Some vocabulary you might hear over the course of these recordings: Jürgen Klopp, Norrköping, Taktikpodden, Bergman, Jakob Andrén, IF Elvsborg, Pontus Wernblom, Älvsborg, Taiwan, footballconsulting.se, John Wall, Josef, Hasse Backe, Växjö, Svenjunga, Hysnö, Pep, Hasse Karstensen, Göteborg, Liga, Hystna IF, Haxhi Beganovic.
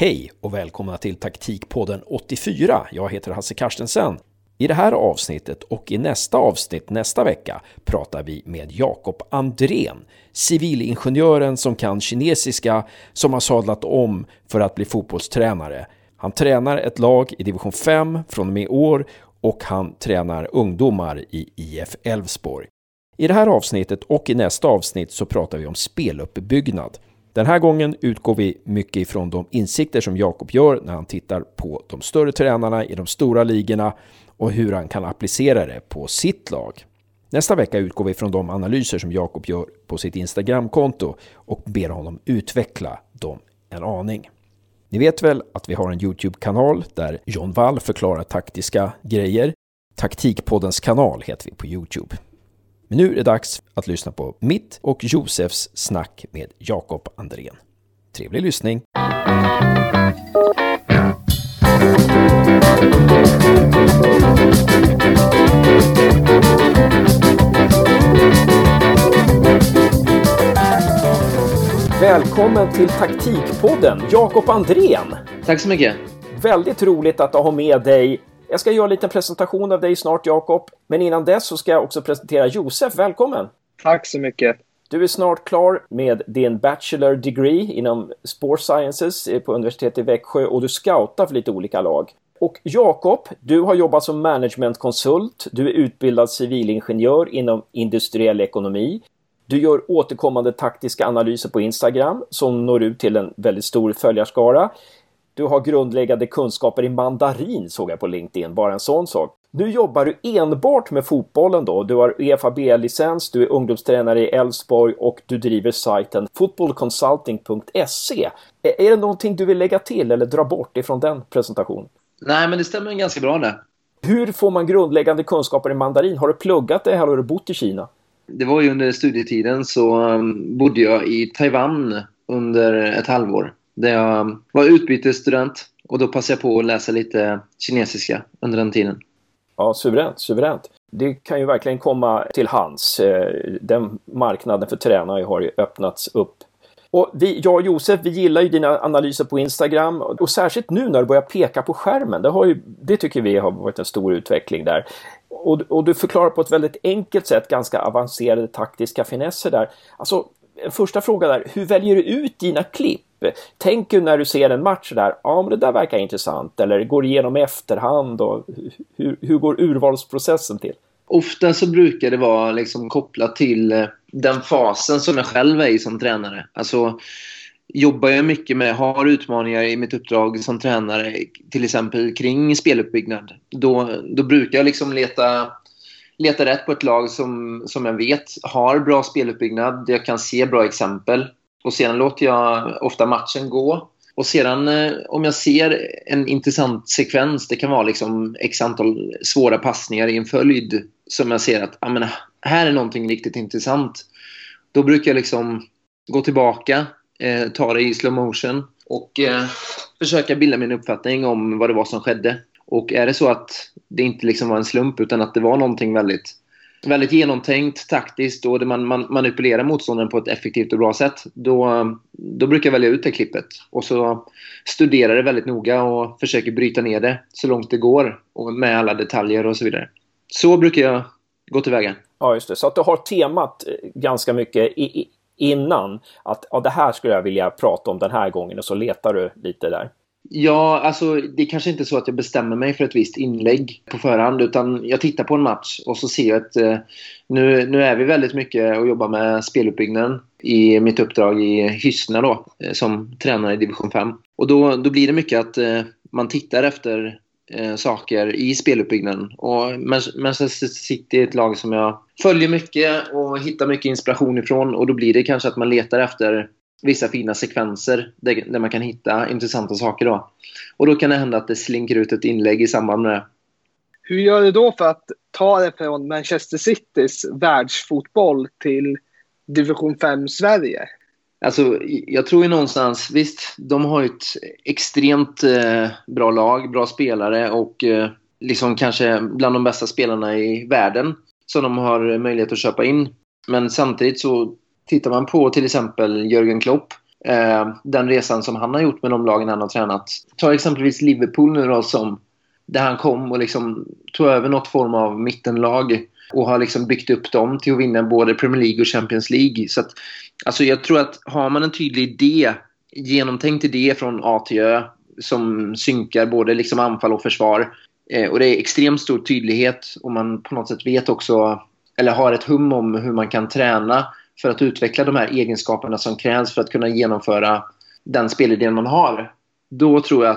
Hej och välkomna till Taktikpodden 84. Jag heter Hasse Karstensen. I det här avsnittet och i nästa avsnitt nästa vecka pratar vi med Jakob Andrén, civilingenjören som kan kinesiska, som har sadlat om för att bli fotbollstränare. Han tränar ett lag i division 5 från och med i år och han tränar ungdomar i IF Elvsborg. I det här avsnittet och i nästa avsnitt så pratar vi om speluppbyggnad. Den här gången utgår vi mycket ifrån de insikter som Jakob gör när han tittar på de större tränarna i de stora ligorna och hur han kan applicera det på sitt lag. Nästa vecka utgår vi från de analyser som Jakob gör på sitt Instagram-konto och ber honom utveckla dem en aning. Ni vet väl att vi har en YouTube-kanal där John Wall förklarar taktiska grejer. Taktikpoddens kanal heter vi på YouTube. Men nu är det dags att lyssna på mitt och Josefs snack med Jakob Andrén. Trevlig lyssning! Välkommen till Taktikpodden, Jakob Andrén! Tack så mycket! Väldigt roligt att ha med dig. Jag ska göra en liten presentation av dig snart, Jakob. Men innan dess så ska jag också presentera Josef. Välkommen! Tack så mycket! Du är snart klar med din bachelor degree inom Sport Sciences på universitetet i Växjö och du scoutar för lite olika lag. Och Jakob, du har jobbat som managementkonsult. Du är utbildad civilingenjör inom industriell ekonomi. Du gör återkommande taktiska analyser på Instagram som når ut till en väldigt stor följarskara. Du har grundläggande kunskaper i mandarin, såg jag på LinkedIn, bara en sån sak. Nu jobbar du enbart med fotbollen då. Du har EFAB-licens, du är ungdomstränare i Älvsborg och du driver sajten footballconsulting.se. Är det någonting du vill lägga till eller dra bort ifrån den presentationen? Nej, men det stämmer ganska bra det. Hur får man grundläggande kunskaper i mandarin? Har du pluggat det eller har du bott i Kina? Det var ju under studietiden så bodde jag i Taiwan under ett halvår. Där jag var utbytesstudent och då passade jag på att läsa lite kinesiska under den tiden. Ja, suveränt. Det kan ju verkligen komma till hands. Den marknaden för tränare har ju öppnats upp. Och jag och Josef, vi gillar ju dina analyser på Instagram och särskilt nu när du börjar peka på skärmen. Det tycker vi har varit en stor utveckling där. Och du förklarar på ett väldigt enkelt sätt ganska avancerade taktiska finesser där. Alltså, första fråga där, hur väljer du ut dina klipp? Tänker du när du ser en match där, ja men det där verkar intressant, eller går igenom efterhand och hur går urvalsprocessen till? Ofta så brukar det vara liksom kopplat till den fasen som jag själv är i som tränare. Alltså jobbar jag mycket med, har utmaningar i mitt uppdrag som tränare till exempel kring speluppbyggnad. Då brukar jag liksom leta rätt på ett lag som jag vet har bra speluppbyggnad, jag kan se bra exempel. Och sedan låter jag ofta matchen gå. Och sedan om jag ser en intressant sekvens, det kan vara liksom x antal svåra passningar i en följd som jag ser att här är någonting riktigt intressant. Då brukar jag liksom gå tillbaka, ta det i slow motion och försöka bilda min uppfattning om vad det var som skedde. Och är det så att det inte liksom var en slump utan att det var någonting väldigt... väldigt genomtänkt, taktiskt och man manipulerar motståndaren på ett effektivt och bra sätt, då brukar jag välja ut det klippet och så studerar det väldigt noga och försöker bryta ner det så långt det går och med alla detaljer och så vidare. Så brukar jag gå tillväga. Ja just det, så att du har temat ganska mycket innan att ja, det här skulle jag vilja prata om den här gången och så letar du lite där. Ja, alltså det är kanske inte så att jag bestämmer mig för ett visst inlägg på förhand utan jag tittar på en match och så ser jag att nu är vi väldigt mycket och jobbar med speluppbyggnaden i mitt uppdrag i Hysnö då som tränare i division 5. Och då blir det mycket att man tittar efter saker i speluppbyggnaden och Manchester City är ett lag som jag följer mycket och hittar mycket inspiration ifrån och då blir det kanske att man letar efter vissa fina sekvenser där man kan hitta intressanta saker då. Och då kan det hända att det slinker ut ett inlägg i samband med det. Hur gör du då för att ta det från Manchester Citys världsfotboll till division 5 Sverige? Alltså jag tror ju någonstans, visst de har ju ett extremt bra lag, bra spelare och liksom kanske bland de bästa spelarna i världen som de har möjlighet att köpa in. Men samtidigt så tittar man på till exempel Jürgen Klopp den resan som han har gjort med de lagen han har tränat. Ta exempelvis Liverpool nu då, som där han kom och liksom tog över något form av mittenlag och har liksom byggt upp dem till att vinna både Premier League och Champions League. Så att, alltså jag tror att har man en tydlig idé, genomtänkt idé från A till Ö som synkar både liksom anfall och försvar, och det är extremt stor tydlighet och man på något sätt vet också, eller har ett hum om hur man kan träna för att utveckla de här egenskaperna som krävs för att kunna genomföra den spelidén man har. Då tror jag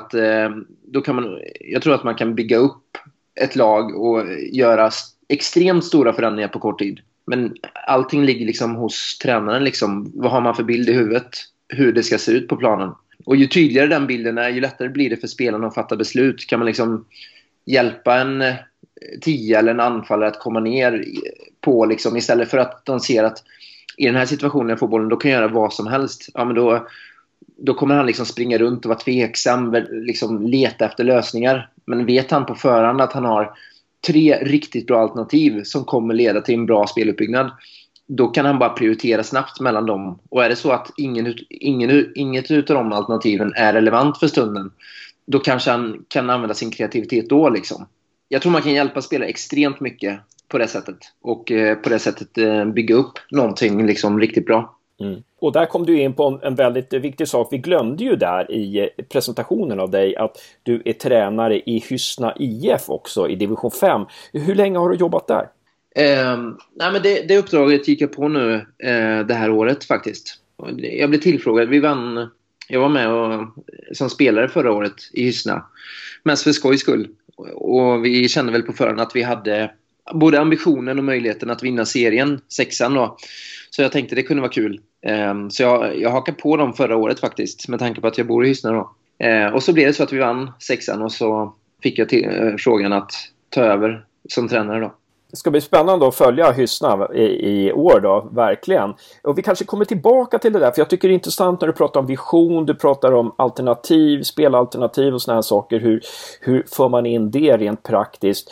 att man kan bygga upp ett lag och göra extremt stora förändringar på kort tid. Men allting ligger liksom hos tränaren liksom. Vad har man för bild i huvudet? Hur det ska se ut på planen. Och ju tydligare den bilden är, ju lättare blir det för spelarna att fatta beslut. Kan man liksom hjälpa en 10 eller en anfallare att komma ner på liksom, istället för att de ser att i den här situationen får bollen, då kan jag göra vad som helst. Ja, men då kommer han liksom springa runt och vara tveksam, liksom leta efter lösningar. Men vet han på förhand att han har 3 riktigt bra alternativ som kommer leda till en bra speluppbyggnad, då kan han bara prioritera snabbt mellan dem. Och är det så att inget utav de alternativen är relevant för stunden, då kanske han kan använda sin kreativitet då liksom. Jag tror man kan hjälpa spelare extremt mycket på det sättet. Och på det sättet bygga upp någonting liksom riktigt bra. Mm. Och där kom du in på en väldigt viktig sak. Vi glömde ju där i presentationen av dig att du är tränare i Hystna IF också i division 5. Hur länge har du jobbat där? Nej, men det uppdraget gick jag på nu det här året faktiskt. Jag blev tillfrågad. Jag var med som spelare förra året i Hysna, mest för skojs skull. Och vi kände väl på förhand att vi hade både ambitionen och möjligheten att vinna serien, 6:an då. Så jag tänkte det kunde vara kul. Så jag hakade på dem förra året faktiskt, med tanke på att jag bor i Hysna då. Och så blev det så att vi vann 6:an och så fick jag frågan att ta över som tränare då. Det ska bli spännande att följa Hysna i år då, verkligen. Och vi kanske kommer tillbaka till det där, för jag tycker det är intressant när du pratar om vision, du pratar om alternativ, spelalternativ och såna här saker. Hur för man in det rent praktiskt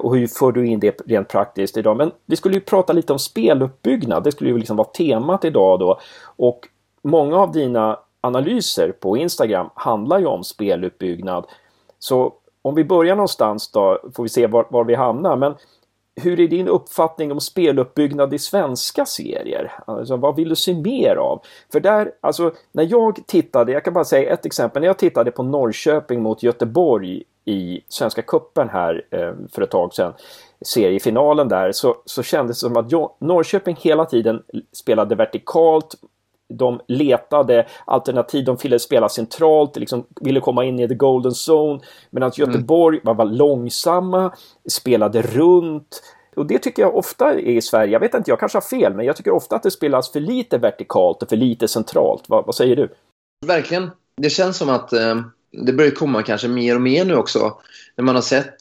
och hur för du in det rent praktiskt idag? Men vi skulle ju prata lite om speluppbyggnad, det skulle ju liksom vara temat idag då. Och många av dina analyser på Instagram handlar ju om speluppbyggnad. Så om vi börjar någonstans då, får vi se var vi hamnar, men hur är din uppfattning om speluppbyggnad i svenska serier? Alltså, vad vill du se mer av? För där, alltså, när jag tittade, jag kan bara säga ett exempel. När jag tittade på Norrköping mot Göteborg i Svenska Cupen här för ett tag sedan, seriefinalen där, så kändes det som att Norrköping hela tiden spelade vertikalt. De letade alternativ, de ville spela centralt, liksom ville komma in i the golden zone, medan Göteborg var långsamma, spelade runt. Och det tycker jag ofta är i Sverige. Jag vet inte, jag kanske har fel, men jag tycker ofta att det spelas för lite vertikalt och för lite centralt. Vad säger du? Verkligen. Det känns som att det börjar komma kanske mer och mer nu också, när man har sett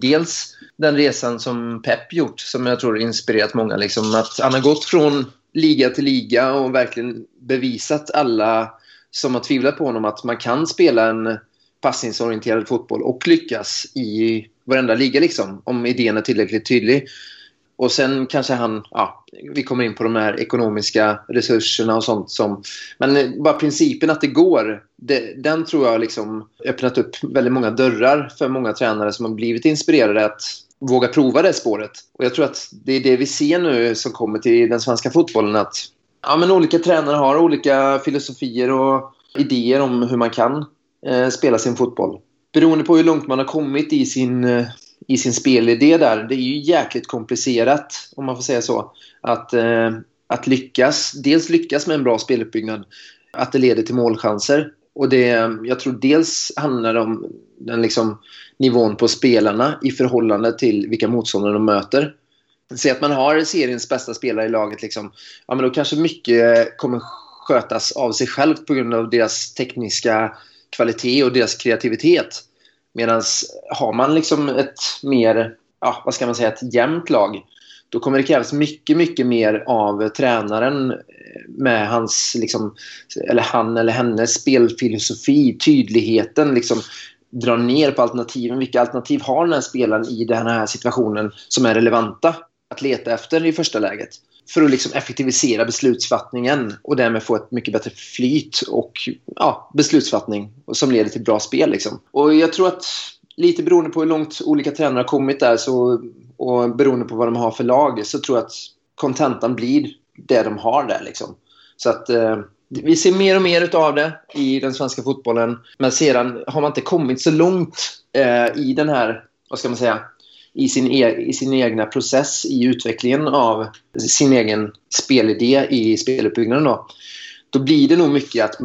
dels den resan som Pep gjort, som jag tror inspirerat många liksom, att han har gått från liga till liga och verkligen bevisat alla som har tvivlat på honom att man kan spela en passningsorienterad fotboll och lyckas i varenda liga liksom, om idén är tillräckligt tydlig. Och sen kanske vi kommer in på de här ekonomiska resurserna och sånt som, men bara principen att det går, den tror jag liksom öppnat upp väldigt många dörrar för många tränare som har blivit inspirerade att våga prova det spåret. Och jag tror att det är det vi ser nu som kommer till den svenska fotbollen, att men olika tränare har olika filosofier och idéer om hur man kan spela sin fotboll. Beroende på hur långt man har kommit i sin spelidé där. Det är ju jäkligt komplicerat, om man får säga så, att lyckas. Dels lyckas med en bra speluppbyggnad, att det leder till målchanser. Och det, jag tror dels handlar det om den liksom nivån på spelarna i förhållande till vilka motståndare de möter. Så att man har seriens bästa spelare i laget liksom, men då kanske mycket kommer skötas av sig självt på grund av deras tekniska kvalitet och deras kreativitet. Medan har man liksom ett mer, ett jämnt lag, då kommer det krävas mycket, mycket mer av tränaren med hans liksom, eller han eller hennes spelfilosofi, tydligheten liksom, dra ner på alternativen. Vilka alternativ har den här spelaren i den här situationen som är relevanta att leta efter i första läget? för att liksom effektivisera beslutsfattningen och därmed få ett mycket bättre flyt och ja, beslutsfattning som leder till bra spel liksom. Och jag tror att lite beroende på hur långt olika tränare har kommit där så, och beroende på vad de har för lag, så tror jag att kontentan blir det de har där liksom. Så att vi ser mer och mer utav det i den svenska fotbollen. Men sedan har man inte kommit så långt i den här, vad ska man säga, i sin egna process i utvecklingen av sin egen spelidé i speluppbyggnaden då. Då blir det nog mycket att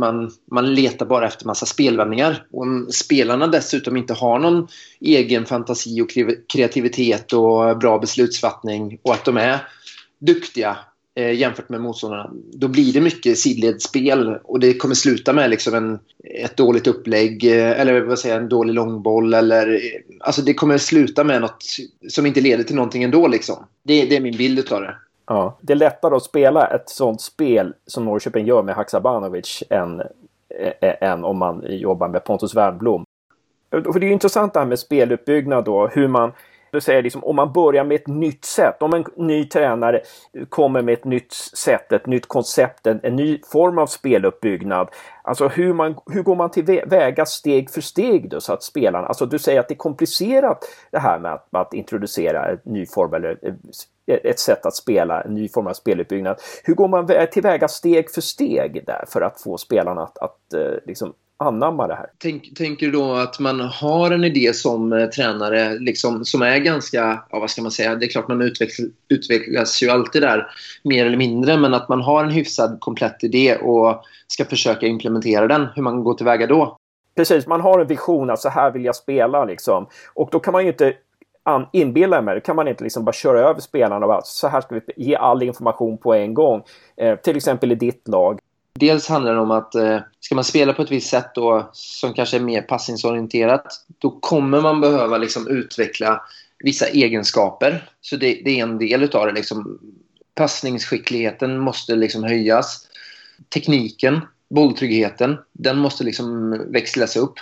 man letar bara efter massa spelvändningar. Och om spelarna dessutom inte har någon egen fantasi och kreativitet och bra beslutsfattning och att de är duktiga jämfört med motståndarna, då blir det mycket sidledsspel och det kommer sluta med liksom ett dåligt upplägg eller vad säger, en dålig långboll eller, alltså det kommer sluta med något som inte leder till någonting ändå liksom. Det är min bild av det. Ja. Det är lättare att spela ett sånt spel som Norrköping gör med Haxhi Beganovic än om man jobbar med Pontus Wernblom. För det är ju intressant det här med speluppbyggnad då, hur man, du säger liksom, om man börjar med ett nytt sätt, om en ny tränare kommer med ett nytt sätt, ett nytt koncept, en ny form av speluppbyggnad, alltså hur går man till väga steg för steg då, så att spelarna, alltså du säger att det är komplicerat det här med att introducera en ny form eller ett sätt att spela, en ny form av speluppbyggnad, hur går man till väga steg för steg där för att få spelarna att liksom anamma det här? Tänker du då att man har en idé som tränare liksom, som är ganska, ja, vad ska man säga, det är klart man utvecklas ju alltid där mer eller mindre, men att man har en hyfsad komplett idé och ska försöka implementera den, hur man går tillväga då? Precis, man har en vision att så här vill jag spela liksom, och då kan man ju inte inbilla mig, då kan man inte liksom bara köra över spelarna och bara, så här ska vi ge all information på en gång, till exempel i ditt lag. Dels handlar det om att ska man spela på ett visst sätt då, som kanske är mer passningsorienterat, då kommer man behöva liksom utveckla vissa egenskaper. Så det är en del utav det liksom. Passningsskickligheten måste liksom höjas. Tekniken, bolltryggheten, den måste liksom växlas upp.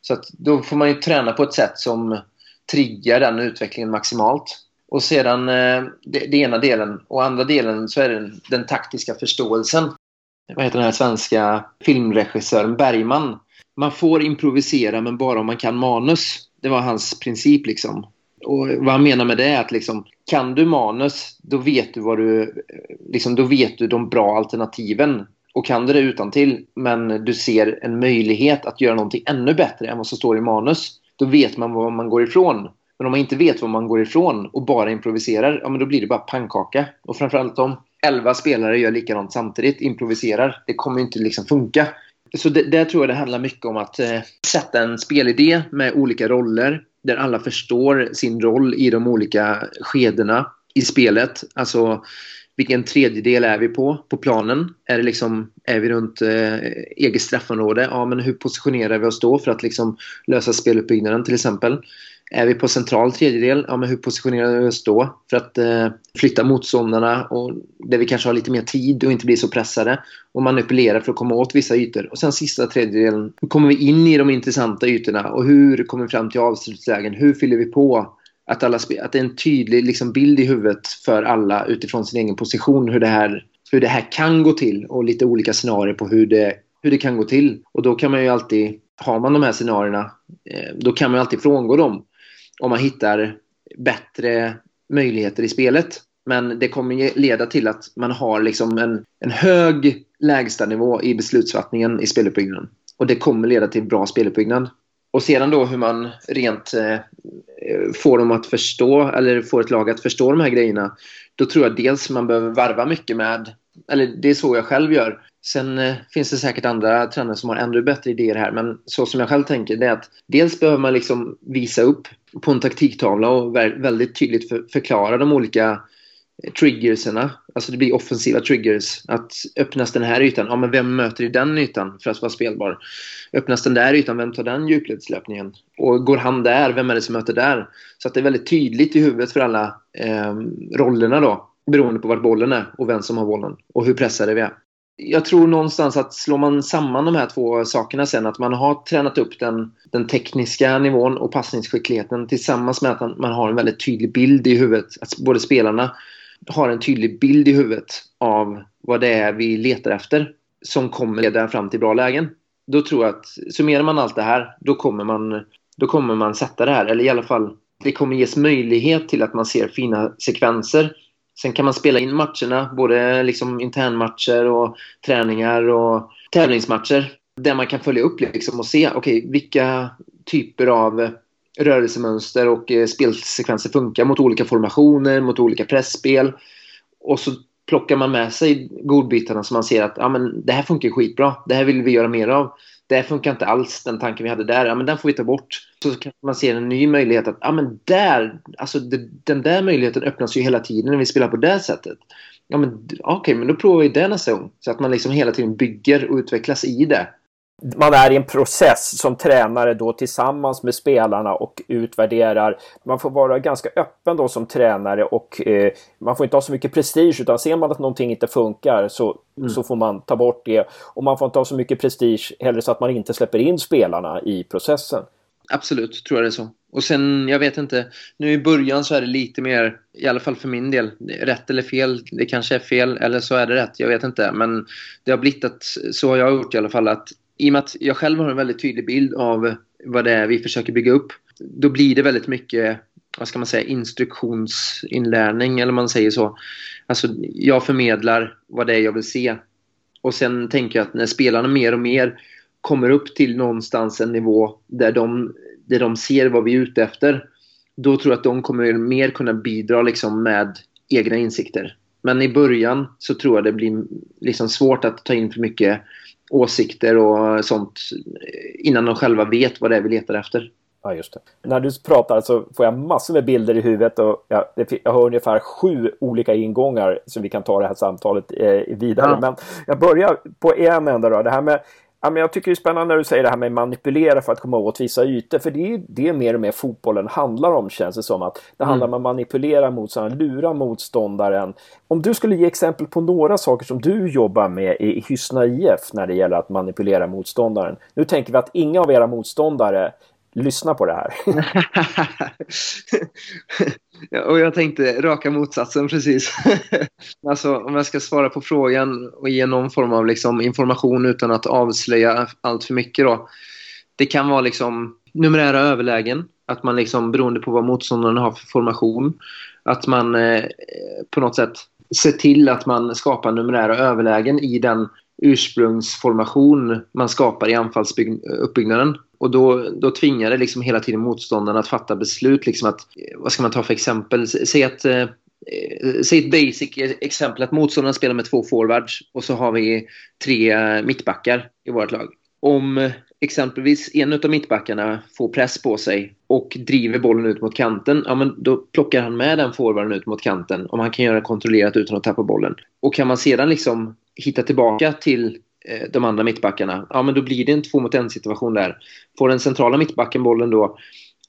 Så att då får man ju träna på ett sätt som triggar den utvecklingen maximalt. Och sedan det ena delen, och andra delen så är det den taktiska förståelsen. Vad heter den här svenska filmregissören Bergman? Man får improvisera, men bara om man kan manus. Det var hans princip liksom. Och vad han menar med det är att liksom, kan du manus, då vet du vad du liksom, då vet du de bra alternativen. Och kan du det utantill, men du ser en möjlighet att göra någonting ännu bättre än vad som står i manus, då vet man vad man går ifrån. Men om man inte vet vad man går ifrån och bara improviserar, ja men då blir det bara pannkaka. Och framförallt om 11 spelare gör likadant samtidigt, improviserar, det kommer inte liksom funka. Så där tror jag det handlar mycket om att sätta en spelidé med olika roller där alla förstår sin roll i de olika skedena i spelet. Alltså vilken tredjedel är vi på planen? Är det liksom, är vi runt eget straffområde? Ja, men hur positionerar vi oss då för att liksom lösa speluppbyggnaden till exempel? Är vi på central tredjedel? Ja, men hur positionerar vi oss då för att flytta motståndarna, och där vi kanske har lite mer tid och inte blir så pressade, och manipulera för att komma åt vissa ytor. Och sen sista tredjedelen, hur kommer vi in i de intressanta ytorna och hur kommer vi fram till avslutslägen? Hur fyller vi på att, att det är en tydlig liksom, bild i huvudet för alla utifrån sin egen position hur det här kan gå till, och lite olika scenarier på hur det kan gå till. Och då kan man ju alltid, har man de här scenarierna, då kan man alltid frångå dem om man hittar bättre möjligheter i spelet. Men det kommer leda till att man har liksom en hög lägstanivå i beslutsfattningen i speluppbyggnaden. Och det kommer leda till bra speluppbyggnad. Och sedan då hur man rent får dem att förstå, eller får ett lag att förstå de här grejerna. Då tror jag dels man behöver varva mycket med, eller det är så jag själv gör. Sen finns det säkert andra tränare som har ännu bättre idéer här, men så som jag själv tänker det är att dels behöver man liksom visa upp på en taktiktavla och väldigt tydligt förklara de olika triggerserna. Alltså det blir offensiva triggers, att öppnas den här ytan, ja men vem möter i den ytan för att vara spelbar? Öppnas den där ytan, vem tar den djupledslöpningen? Och går han där, vem är det som möter där? Så att det är väldigt tydligt i huvudet för alla rollerna då, beroende på vart bollen är och vem som har bollen och hur pressade vi är. Jag tror någonstans att slår man samman de här två sakerna sen, att man har tränat upp den tekniska nivån och passningsskickligheten tillsammans med att man har en väldigt tydlig bild i huvudet, att både spelarna har en tydlig bild i huvudet av vad det är vi letar efter som kommer leda fram till bra lägen. Då tror jag att summerar man allt det här, då kommer man sätta det här. Eller i alla fall, det kommer ges möjlighet till att man ser fina sekvenser. Sen kan man spela in matcherna, både liksom internmatcher och träningar och tävlingsmatcher. Där man kan följa upp liksom och se vilka typer av rörelsemönster och spelsekvenser funkar mot olika formationer, mot olika pressspel. Och så plockar man med sig godbitarna så man ser att det här funkar skitbra, det här vill vi göra mer av. Det här funkar inte alls, den tanken vi hade där, den får vi ta bort. Så kan man se en ny möjlighet att den där möjligheten öppnas ju hela tiden när vi spelar på det sättet. Då provar vi det nästa gång. Så att man liksom hela tiden bygger och utvecklas i det. Man är i en process som tränare då tillsammans med spelarna och utvärderar. Man får vara ganska öppen då som tränare och man får inte ha så mycket prestige, utan ser man att någonting inte funkar så får man ta bort det. Och man får inte ha så mycket prestige heller så att man inte släpper in spelarna i processen. Absolut, tror jag det är så. Och sen, jag vet inte, nu i början så är det lite mer, i alla fall för min del, rätt eller fel, det kanske är fel eller så är det rätt, jag vet inte. Men det har blivit att, så har jag gjort i alla fall, att i och med att jag själv har en väldigt tydlig bild av vad det är vi försöker bygga upp, då blir det väldigt mycket, vad ska man säga, instruktionsinlärning eller man säger så. Alltså jag förmedlar vad det är jag vill se. Och sen tänker jag att när spelarna mer och mer kommer upp till någonstans en nivå där de ser vad vi är ute efter, då tror jag att de kommer mer kunna bidra liksom med egna insikter. Men i början så tror jag det blir liksom svårt att ta in för mycket åsikter och sånt innan de själva vet vad det är vi letar efter. Ja, just det. När du pratar så får jag massor med bilder i huvudet och jag hör ungefär 7 olika ingångar så vi kan ta det här samtalet vidare. Ja. Men jag börjar på en enda då. Det här med, jag tycker det är spännande när du säger det här med manipulera för att komma åt vissa ytor. För det är mer och mer fotbollen handlar om, känns det som. Att det handlar om att manipulera motståndaren, lura motståndaren. Om du skulle ge exempel på några saker som du jobbar med i Hystna IF när det gäller att manipulera motståndaren. Nu tänker vi att inga av era motståndare lyssnar på det här. Och jag tänkte raka motsatsen precis. Alltså om jag ska svara på frågan och ge någon form av liksom information utan att avslöja allt för mycket då. Det kan vara liksom numerära överlägen. Att man liksom beroende på vad motståndaren har för formation. Att man på något sätt ser till att man skapar numerära överlägen i den ursprungsformation man skapar i anfallsuppbyggnaden. Och då tvingar det liksom hela tiden motståndarna att fatta beslut. Liksom att, vad ska man ta för exempel? Säg ett basic exempel att motståndarna spelar med 2 forwards och så har vi 3 mittbackar i vårt lag. Om exempelvis en av mittbackarna får press på sig och driver bollen ut mot kanten, då plockar han med den forwarden ut mot kanten om han kan göra kontrollerat utan att tappa bollen. Och kan man sedan liksom hitta tillbaka till de andra mittbackarna, då blir det en 2-mot-1 situation där. Får den centrala mittbacken bollen då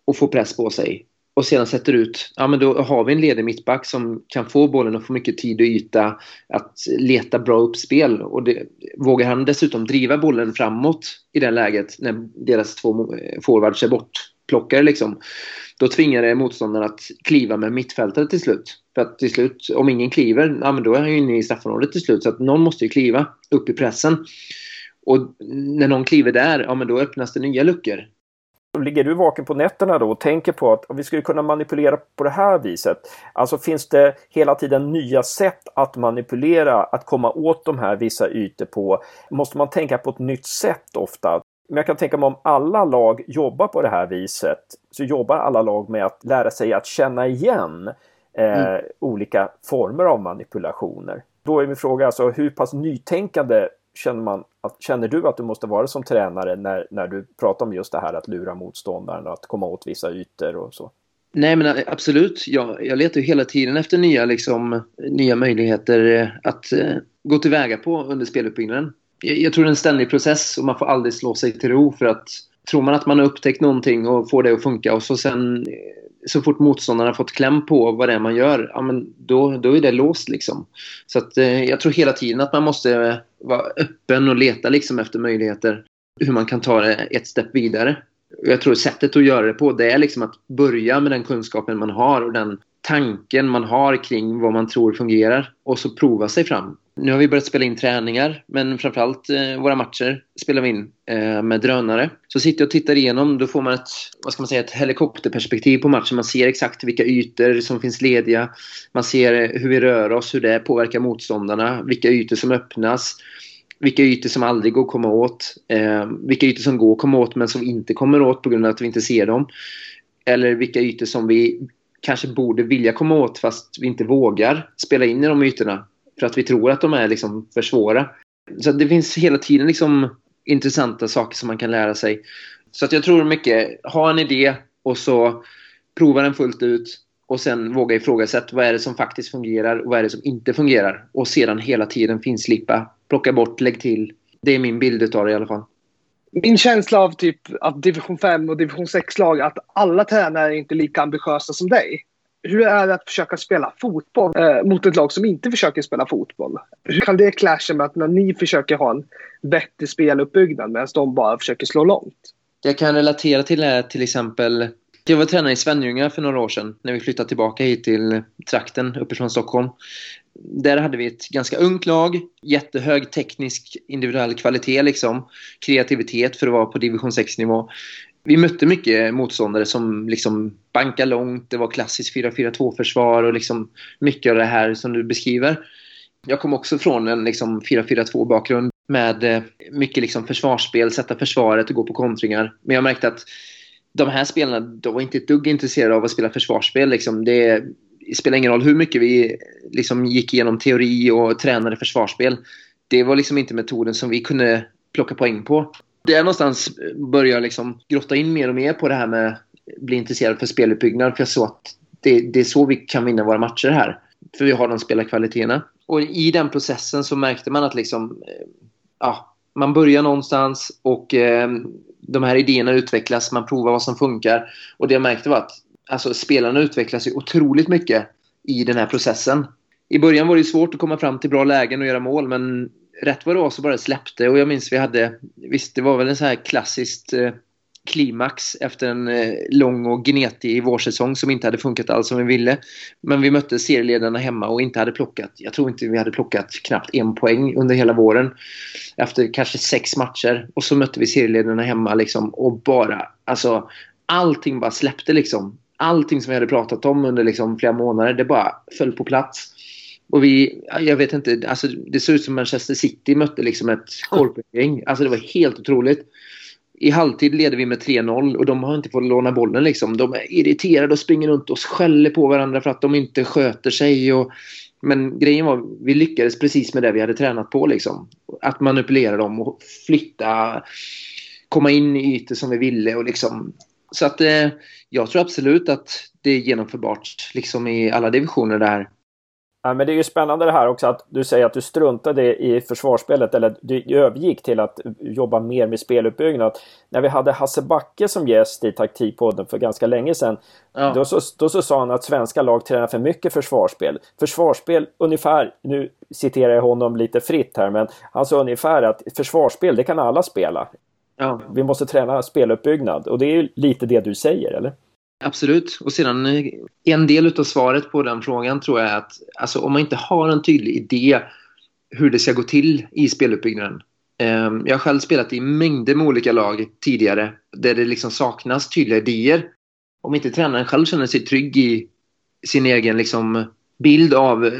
och får press på sig och sedan sätter ut, då har vi en ledig mittback som kan få bollen och få mycket tid och yta att leta bra uppspel. Och vågar han dessutom driva bollen framåt i det läget när deras 2 forwards är bortplockare liksom, då tvingar det motståndaren att kliva med mittfältare till slut. För att till slut, om ingen kliver, då är han ju inne i straffområdet till slut. Så att någon måste ju kliva upp i pressen. Och när någon kliver där, då öppnas det nya luckor. Ligger du vaken på nätterna då och tänker på att om vi skulle kunna manipulera på det här viset? Alltså finns det hela tiden nya sätt att manipulera, att komma åt de här vissa ytor på? Måste man tänka på ett nytt sätt ofta? Men jag kan tänka mig om alla lag jobbar på det här viset så jobbar alla lag med att lära sig att känna igen olika former av manipulationer. Då är min fråga, alltså, hur pass nytänkande känner du att du måste vara som tränare när du pratar om just det här att lura motståndaren och att komma åt vissa ytor och så? Nej, men absolut. Jag letar ju hela tiden efter nya möjligheter att gå tillväga på under speluppbyggnaden. Jag tror det är en ständig process och man får aldrig slå sig till ro, för att tror man att man har upptäckt någonting och får det att funka och så fort motståndarna har fått kläm på vad det är man gör, då är det låst liksom. Så att, jag tror hela tiden att man måste vara öppen och leta liksom efter möjligheter hur man kan ta det ett steg vidare. Jag tror sättet att göra det på, det är liksom att börja med den kunskapen man har och den tanken man har kring vad man tror fungerar och så prova sig fram. Nu har vi börjat spela in träningar, men framförallt våra matcher spelar vi in med drönare. Så sitter jag och tittar igenom, då får man ett helikopterperspektiv på matchen. Man ser exakt vilka ytor som finns lediga. Man ser hur vi rör oss, hur det påverkar motståndarna, vilka ytor som öppnas, vilka ytor som aldrig går att komma åt, vilka ytor som går att komma åt men som inte kommer åt på grund av att vi inte ser dem. Eller vilka ytor som vi kanske borde vilja komma åt fast vi inte vågar spela in i de ytorna. För att vi tror att de är liksom för svåra. Så det finns hela tiden liksom intressanta saker som man kan lära sig. Så att jag tror mycket, ha en idé och så prova den fullt ut. Och sen våga ifrågasätta vad är det som faktiskt fungerar och vad är det som inte fungerar. Och sedan hela tiden finslipa, plocka bort, lägg till. Det är min bild utav det i alla fall. Min känsla av typ att division 5 och division 6-lag, att alla tränare är inte lika ambitiösa som dig. Hur är det att försöka spela fotboll mot ett lag som inte försöker spela fotboll? Hur kan det clasha med att när ni försöker ha en vettig speluppbyggnad medan de bara försöker slå långt? Jag kan relatera till det här, till exempel. Jag var tränare i Svenjunga för några år sedan när vi flyttade tillbaka hit till trakten uppifrån Stockholm. Där hade vi ett ganska ungt lag, jättehög teknisk individuell kvalitet liksom, kreativitet för att vara på division 6-nivå. Vi mötte mycket motståndare som liksom bankade långt, det var klassiskt 4-4-2-försvar och liksom mycket av det här som du beskriver. Jag kom också från en liksom 4-4-2-bakgrund med mycket liksom försvarsspel, sätta försvaret och gå på kontringar. Men jag märkte att de här spelarna, de var inte ett dugg intresserade av att spela försvarsspel. Liksom. Det spelar ingen roll hur mycket vi liksom gick igenom teori och tränade försvarsspel. Det var liksom inte metoden som vi kunde plocka poäng på. Där någonstans började jag liksom grotta in mer och mer på det här med att bli intresserad för speluppbyggnad. För jag såg att det är så vi kan vinna våra matcher här. För vi har de spelarkvaliteterna. Och i den processen så märkte man att liksom, ja, man börjar någonstans och de här idéerna utvecklas. Man provar vad som funkar. Och det jag märkte var att alltså, spelarna utvecklas ju otroligt mycket i den här processen. I början var det svårt att komma fram till bra lägen och göra mål, men rätt vad det var så bara släppte. Och jag minns vi hade, visst det var väl en så här klassiskt klimax efter en lång och gnetig vårsäsong som inte hade funkat alls som vi ville. Men vi mötte serieledarna hemma och inte hade plockat, jag tror inte vi hade plockat knappt en poäng under hela våren. Efter kanske 6 matcher och så mötte vi serieledarna hemma liksom, och bara, alltså allting bara släppte liksom. Allting som vi hade pratat om under liksom flera månader, det bara föll på plats. Och vi, jag vet inte, alltså det såg ut som Manchester City mötte liksom ett korpgäng. Alltså det var helt otroligt. I halvtid leder vi med 3-0 och de har inte fått låna bollen liksom. De är irriterade och springer runt och skäller på varandra för att de inte sköter sig. Och, men grejen var, vi lyckades precis med det vi hade tränat på liksom. Att manipulera dem och flytta, komma in i ytor som vi ville och liksom. Så att jag tror absolut att det är genomförbart liksom i alla divisioner där. Ja, men det är ju spännande det här också att du säger att du struntade i försvarsspelet eller du övergick till att jobba mer med speluppbyggnad. När vi hade Hasse Backe som gäst i Taktikpodden för ganska länge sedan, ja. Då så sa han att svenska lag tränar för mycket försvarsspel. Försvarsspel ungefär, nu citerar jag honom lite fritt här, men han sa ungefär att försvarsspel det kan alla spela. Ja. Vi måste träna speluppbyggnad och det är ju lite det du säger, eller? Absolut, och sedan en del av svaret på den frågan tror jag är att alltså, om man inte har en tydlig idé hur det ska gå till i speluppbyggnaden. Jag har själv spelat i mängder med olika lag tidigare där det liksom saknas tydliga idéer. Om inte tränaren själv känner sig trygg i sin egen liksom, bild av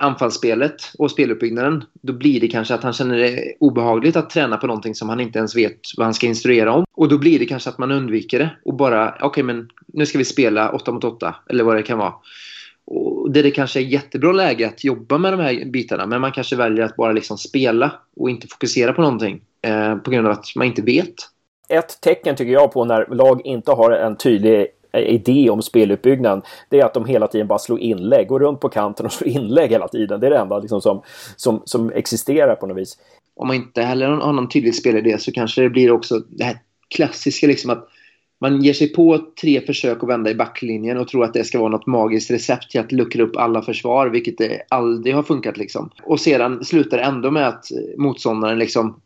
anfallsspelet och speluppbyggnaden, då blir det kanske att han känner det obehagligt att träna på någonting som han inte ens vet vad han ska instruera om. Och då blir det kanske att man undviker det och bara, okej, men nu ska vi spela 8 mot 8 eller vad det kan vara. Och det kanske är jättebra läge att jobba med de här bitarna, men man kanske väljer att bara liksom spela och inte fokusera på någonting på grund av att man inte vet. Ett tecken tycker jag på när lag inte har en tydlig idé om speluppbyggnaden, det är att de hela tiden bara slår inlägg, går runt på kanten och slår inlägg hela tiden. Det är det enda liksom, som existerar på något vis. Om man inte heller har någon tydlig spelidé så kanske det blir också det här klassiska liksom att Man ger sig på 3 försök att vända i backlinjen och tror att det ska vara något magiskt recept till att luckra upp alla försvar, vilket det aldrig har funkat liksom. Och sedan slutar det ändå med att motståndaren liksom,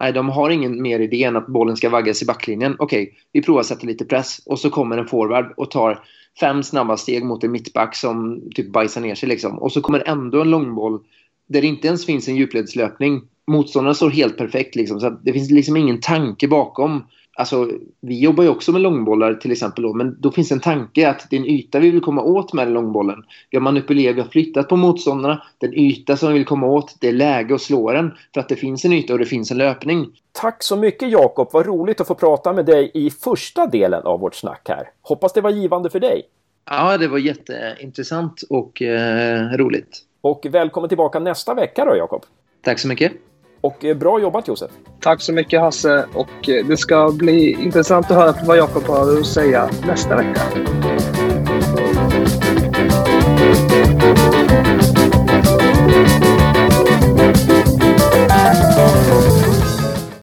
nej, de har ingen mer idé än att bollen ska vaggas i backlinjen. Okej, vi provar att sätta lite press, och så kommer en forward och tar 5 snabba steg mot en mittback som typ bajsar ner sig liksom. Och så kommer ändå en långboll där det inte ens finns en djupledslöpning. Motståndarna står helt perfekt liksom, så att det finns liksom ingen tanke bakom. Alltså, vi jobbar ju också med långbollar till exempel då, men då finns en tanke att det är en yta vi vill komma åt med långbollen. Vi har manipulerat, vi har flyttat på motståndarna. Den yta som vi vill komma åt, det är läge att slå den för att det finns en yta och det finns en löpning. Tack så mycket Jakob, vad roligt att få prata med dig i första delen av vårt snack här. Hoppas det var givande för dig. Ja, det var jätteintressant och roligt. Och välkommen tillbaka nästa vecka då Jakob. Tack så mycket. Och bra jobbat Josef. Tack så mycket Hasse, och det ska bli intressant att höra vad Jakob har att säga nästa vecka.